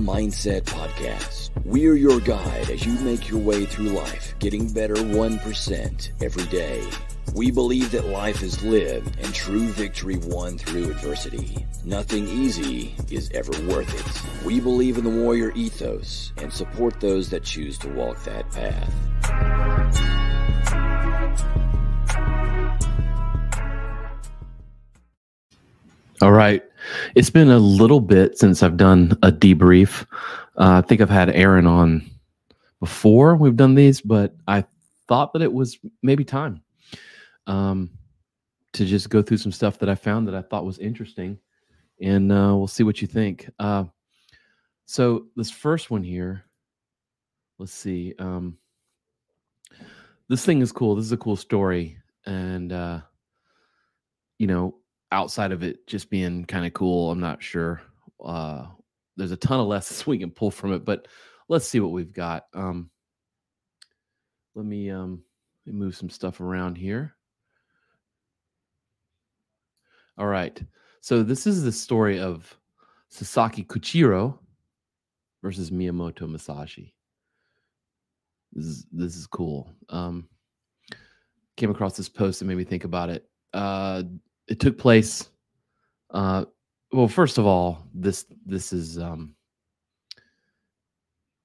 Mindset Podcast. We're your guide as you make your way through life, getting better 1% every day. We believe that life is lived and true victory won through adversity. Nothing easy is ever worth it. We believe in the warrior ethos and support those that choose to walk that path. All right. It's been a little bit since I've done a debrief. I think I've had Aaron on before we've done these, but I thought that it was maybe time to just go through some stuff that I found that I thought was interesting, and we'll see what you think. So this first one here, let's see. This thing is cool. This is a cool story, and you know, outside of it just being kind of cool, I'm not sure there's a ton of lessons we can pull from it, but let's see what we've got. Let me move some stuff around here. All right. So this is the story of Sasaki Kojiro versus Miyamoto Musashi. This is cool. Came across this post and made me think about it. It took place, well, first of all, this is,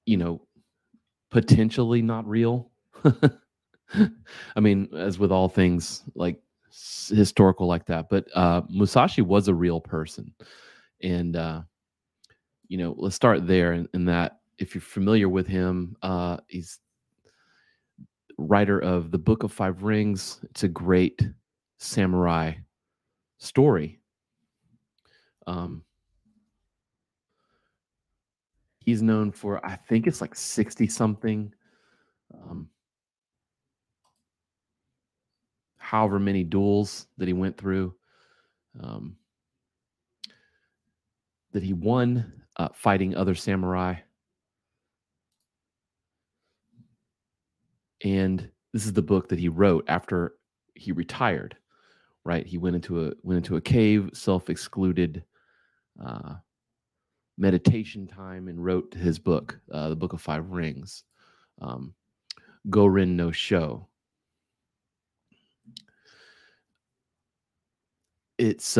you know, potentially not real. I mean, as with all things like historical like that, but Musashi was a real person. And, you know, let's start there in that if you're familiar with him, he's writer of the Book of Five Rings. It's a great samurai story. He's known for, I think it's like 60 something, however many duels that he went through, that he won, fighting other samurai. And this is the book that he wrote after he retired. Right, he went into a cave, self-excluded meditation time, and wrote his book, the Book of Five Rings, Gorin no Sho. It's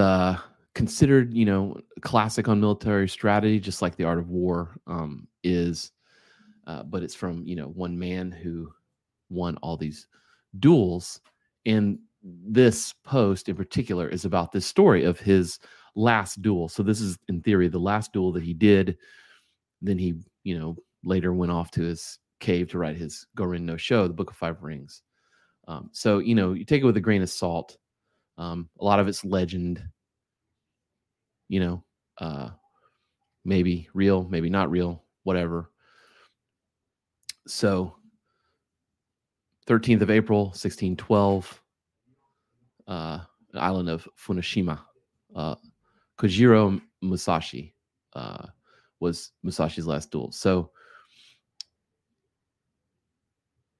considered, you know, classic on military strategy, just like The Art of War is, but it's from, you know, one man who won all these duels. And this post in particular is about this story of his last duel. So this is, in theory, the last duel that he did. Then he, you know, later went off to his cave to write his Gorin no Sho, the Book of Five Rings. So, you know, you take it with a grain of salt. A lot of it's legend, you know, maybe real, maybe not real, whatever. So 13th of April, 1612, an island of Funoshima. Kojiro Musashi was Musashi's last duel. So,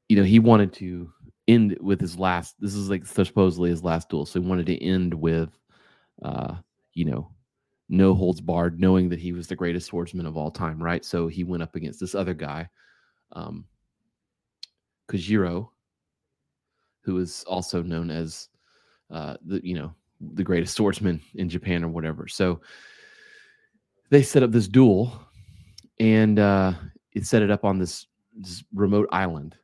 you know, he wanted to end with his last, this is like supposedly his last duel. So he wanted to end with, you know, no holds barred, knowing that he was the greatest swordsman of all time, right? So he went up against this other guy, Kojiro, who is also known as the greatest swordsman in Japan or whatever. So they set up this duel, and it set it up on this remote island.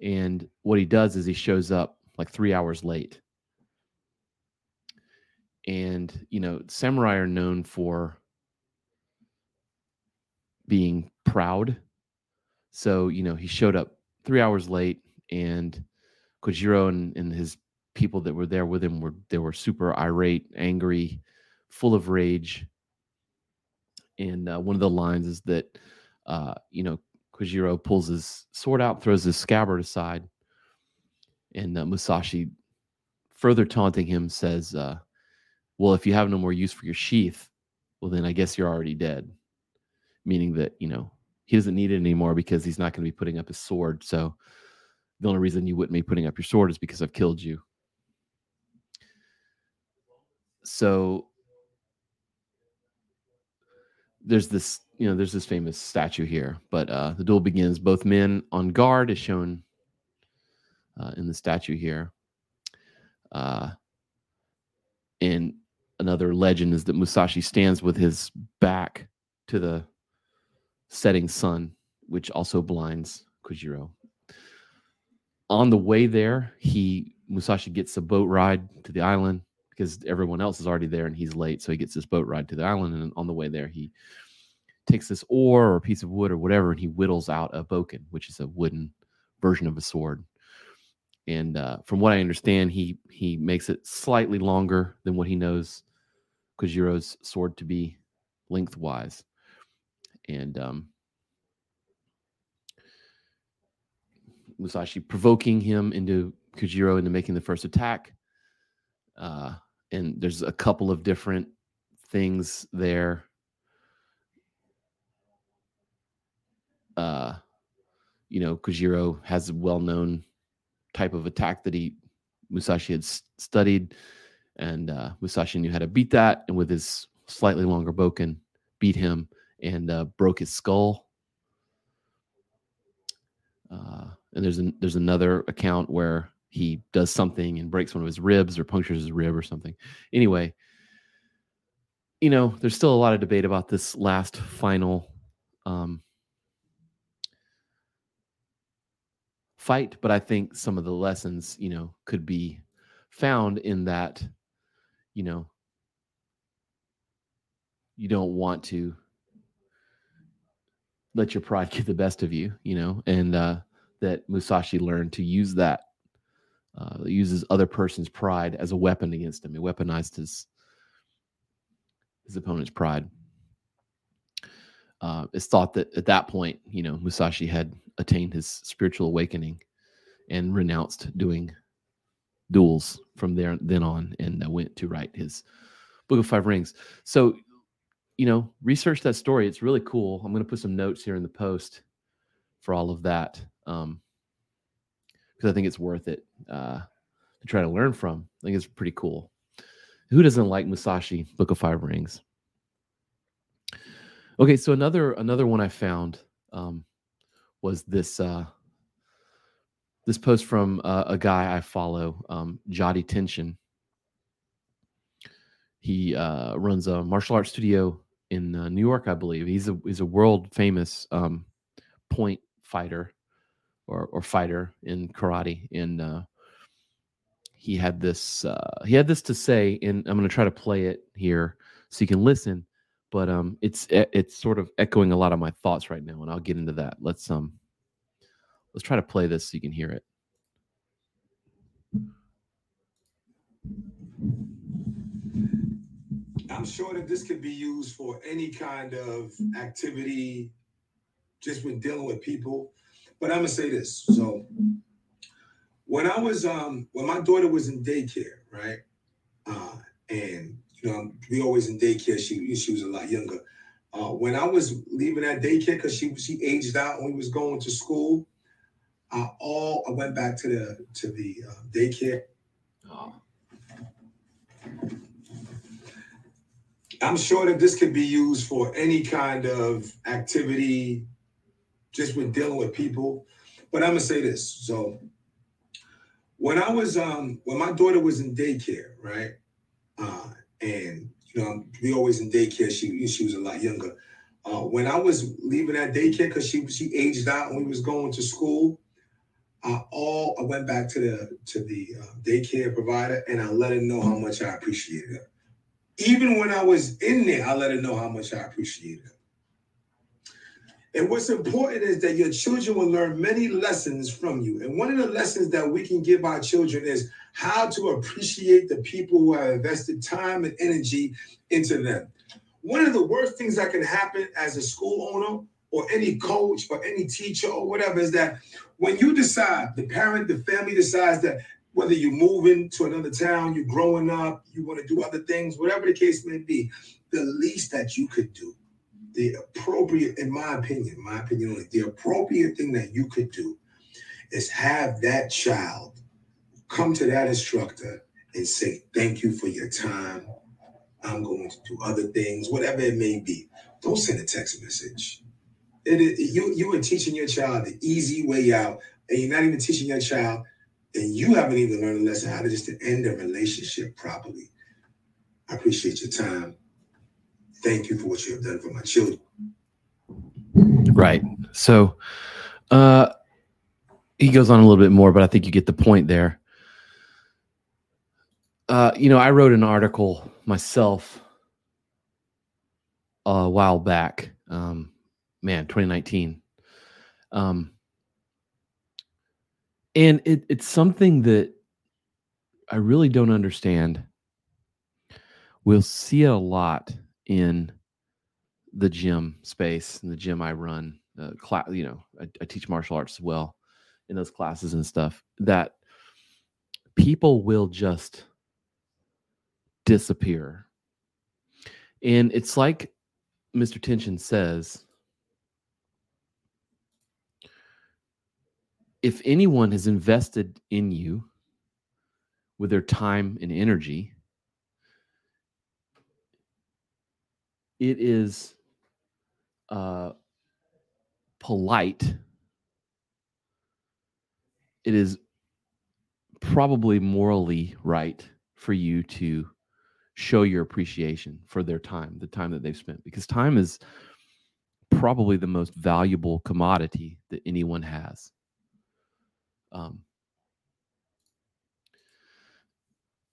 And what he does is he shows up like 3 hours late. And, you know, samurai are known for being proud. So, you know, he showed up 3 hours late, and Kojiro and his people that were there with him were super irate, angry, full of rage. And one of the lines is that, you know, Kojiro pulls his sword out, throws his scabbard aside, and Musashi, further taunting him, says, well, if you have no more use for your sheath, well, then I guess you're already dead. Meaning that, you know, he doesn't need it anymore because he's not going to be putting up his sword. So the only reason you wouldn't be putting up your sword is because I've killed you. So there's this, you know, there's this famous statue here, but the duel begins. Both men on guard is shown in the statue here. And another legend is that Musashi stands with his back to the setting sun, which also blinds Kojiro. On the way there, Musashi gets a boat ride to the island because everyone else is already there and he's late. So he gets this boat ride to the island, and on the way there, he takes this oar or a piece of wood or whatever, and he whittles out a bokken, which is a wooden version of a sword. And from what I understand, he makes it slightly longer than what he knows Kojiro's sword to be lengthwise. And Musashi provoking him into Kojiro into making the first attack. And there's a couple of different things there. You know, Kojiro has a well-known type of attack that Musashi had studied, and Musashi knew how to beat that, and with his slightly longer bokken, beat him and broke his skull. And there's another account where he does something and breaks one of his ribs or punctures his rib or something. Anyway, you know, there's still a lot of debate about this last final fight, but I think some of the lessons, you know, could be found in that, you know, you don't want to let your pride get the best of you, you know, and that Musashi learned to use that, uses other person's pride as a weapon against him. He weaponized his opponent's pride. It's thought that at that point, you know, Musashi had attained his spiritual awakening and renounced doing duels from then on, and went to write his Book of Five Rings. So, you know, research that story. It's really cool. I'm going to put some notes here in the post for all of that, because I think it's worth it to try to learn from. I think it's pretty cool. Who doesn't like Musashi, Book of Five Rings? Okay, so another one I found was this post from a guy I follow, Jadi Tenshin. He runs a martial arts studio in New York, I believe. He's a world famous point fighter or fighter in karate, and he had this to say, and I'm going to try to play it here so you can listen. But it's sort of echoing a lot of my thoughts right now, and I'll get into that. Let's try to play this so you can hear it. I'm sure that this could be used for any kind of activity, just when dealing with people. But I'm gonna say this. So when I was when my daughter was in daycare, right, and you know, we always in daycare. She was a lot younger. When I was leaving that daycare, because she aged out when we was going to school, I went back to the daycare. Oh. I'm sure that this could be used for any kind of activity, just when dealing with people. But I'm gonna say this. So when I was when my daughter was in daycare, right. And, you know, we always in daycare. She was a lot younger. When I was leaving that daycare, because she aged out when we was going to school, I went back to the daycare provider, and I let her know how much I appreciated her. Even when I was in there, I let her know how much I appreciated her. And what's important is that your children will learn many lessons from you. And one of the lessons that we can give our children is how to appreciate the people who have invested time and energy into them. One of the worst things that can happen as a school owner or any coach or any teacher or whatever is that when you decide, the parent, the family decides that whether you're moving to another town, you're growing up, you want to do other things, whatever the case may be, the least that you could do, the appropriate, in my opinion only, the appropriate thing that you could do is have that child come to that instructor and say, thank you for your time. I'm going to do other things, whatever it may be. Don't send a text message. You are teaching your child the easy way out, and you're not even teaching your child, and you haven't even learned a lesson how to just end a relationship properly. I appreciate your time. Thank you for what you have done for my children. Right. So he goes on a little bit more, but I think you get the point there. You know, I wrote an article myself a while back, 2019. And it's something that I really don't understand. We'll see a lot in the gym space, in the gym I run, you know, I teach martial arts as well in those classes and stuff, that people will just disappear. And it's like Mr. Tenshin says, if anyone has invested in you with their time and energy, it is polite. It is probably morally right for you to show your appreciation for their time, the time that they've spent, because time is probably the most valuable commodity that anyone has.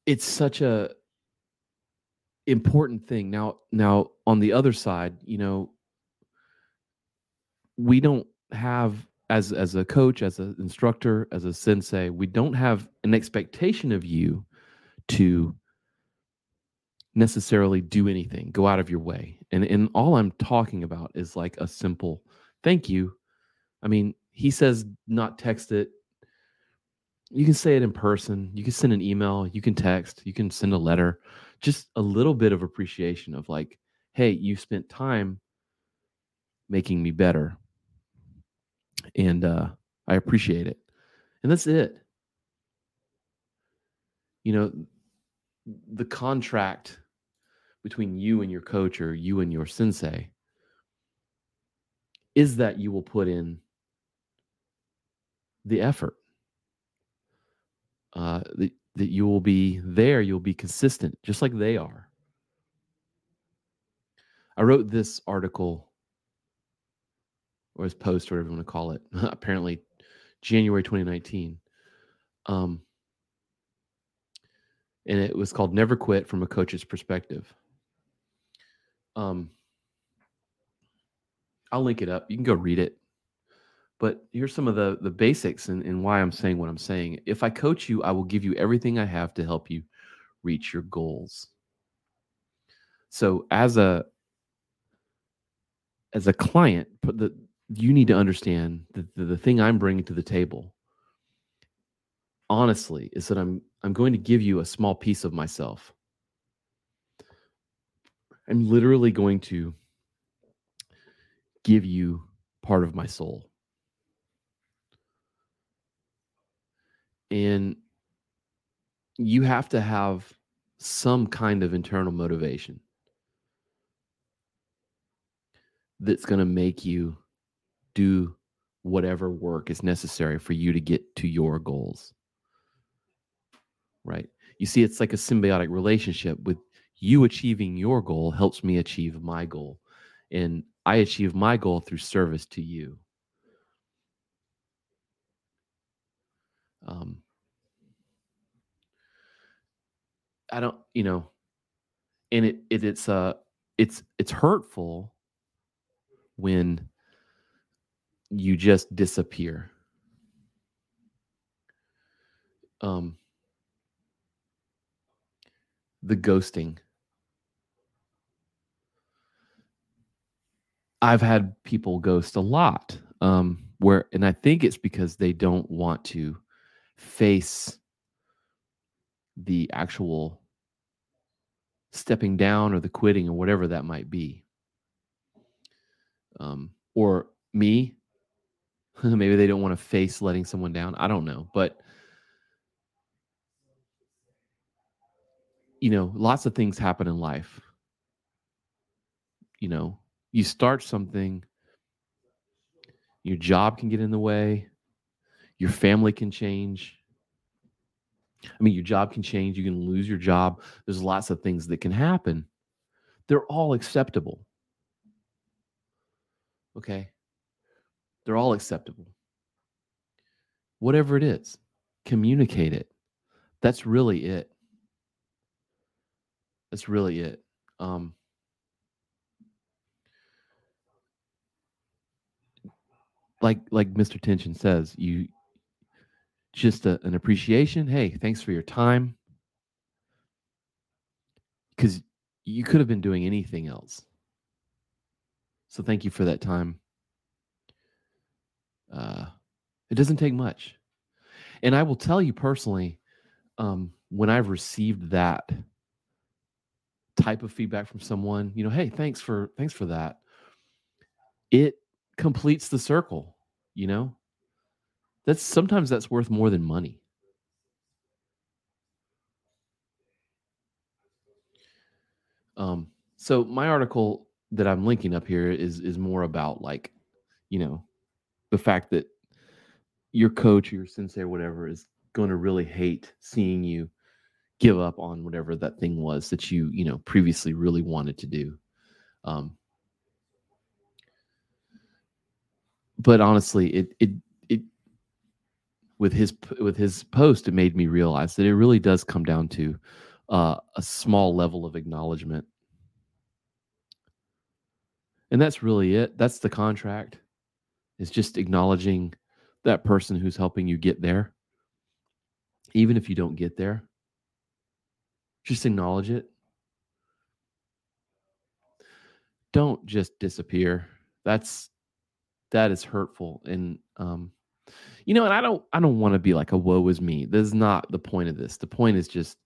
It's such a important thing. Now on the other side, you know, we don't have, as a coach, as an instructor, as a sensei, we don't have an expectation of you to necessarily do anything, go out of your way. And all I'm talking about is like a simple thank you. I mean, he says not text it. You can say it in person. You can send an email. You can text. You can send a letter. Just a little bit of appreciation of like, hey, you spent time making me better. And I appreciate it. And that's it. You know, the contract between you and your coach or you and your sensei is that you will put in the effort. That you will be there, you'll be consistent, just like they are. I wrote this article, or this post, whatever you want to call it, apparently January 2019. And it was called Never Quit from a Coach's Perspective. I'll link it up. You can go read it. But here's some of the basics and why I'm saying what I'm saying. If I coach you, I will give you everything I have to help you reach your goals. So as a client, you need to understand that the thing I'm bringing to the table, honestly, is that I'm going to give you a small piece of myself. I'm literally going to give you part of my soul. And you have to have some kind of internal motivation that's going to make you do whatever work is necessary for you to get to your goals. Right? You see, it's like a symbiotic relationship with you achieving your goal helps me achieve my goal. And I achieve my goal through service to you. I don't, you know, and it's hurtful when you just disappear. The ghosting. I've had people ghost a lot, and I think it's because they don't want to face the actual stepping down or the quitting or whatever that might be. Or me, maybe they don't want to face letting someone down. I don't know, but you know, lots of things happen in life. You know, you start something, your job can get in the way, your family can change. I mean, your job can change. You can lose your job. There's lots of things that can happen. They're all acceptable. Okay? They're all acceptable. Whatever it is, communicate it. That's really it. That's really it. Like Mr. Tenshin says, you just an appreciation. Hey, thanks for your time. Because you could have been doing anything else. So thank you for that time. It doesn't take much. And I will tell you personally, when I've received that type of feedback from someone, you know, hey, thanks for that. It completes the circle, you know? Sometimes that's worth more than money. So my article that I'm linking up here is more about, like, you know, the fact that your coach or your sensei or whatever is going to really hate seeing you give up on whatever that thing was that you know, previously really wanted to do. But honestly, it with his post, it made me realize that it really does come down to a small level of acknowledgement. And that's really it. That's the contract. It's just acknowledging that person who's helping you get there. Even if you don't get there, just acknowledge it. Don't just disappear. That is hurtful. And, you know, and I don't want to be like a woe is me. This is not the point of this. The point is just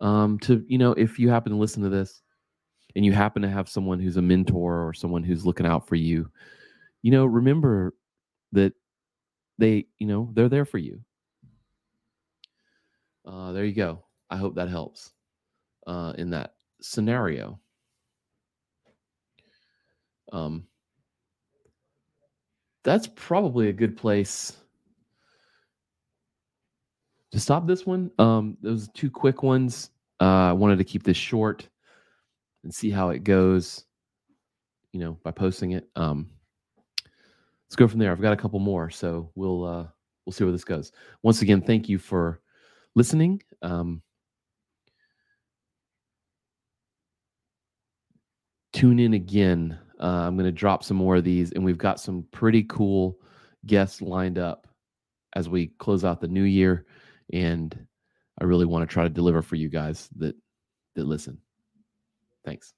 to, you know, if you happen to listen to this and you happen to have someone who's a mentor or someone who's looking out for you, you know, remember that they, you know, they're there for you. There you go. I hope that helps in that scenario. That's probably a good place to stop this one. Those two quick ones. I wanted to keep this short and see how it goes, you know, by posting it. Let's go from there. I've got a couple more, so we'll see where this goes. Once again, thank you for listening. Tune in again. I'm going to drop some more of these, and we've got some pretty cool guests lined up as we close out the new year. And I really want to try to deliver for you guys that listen. Thanks.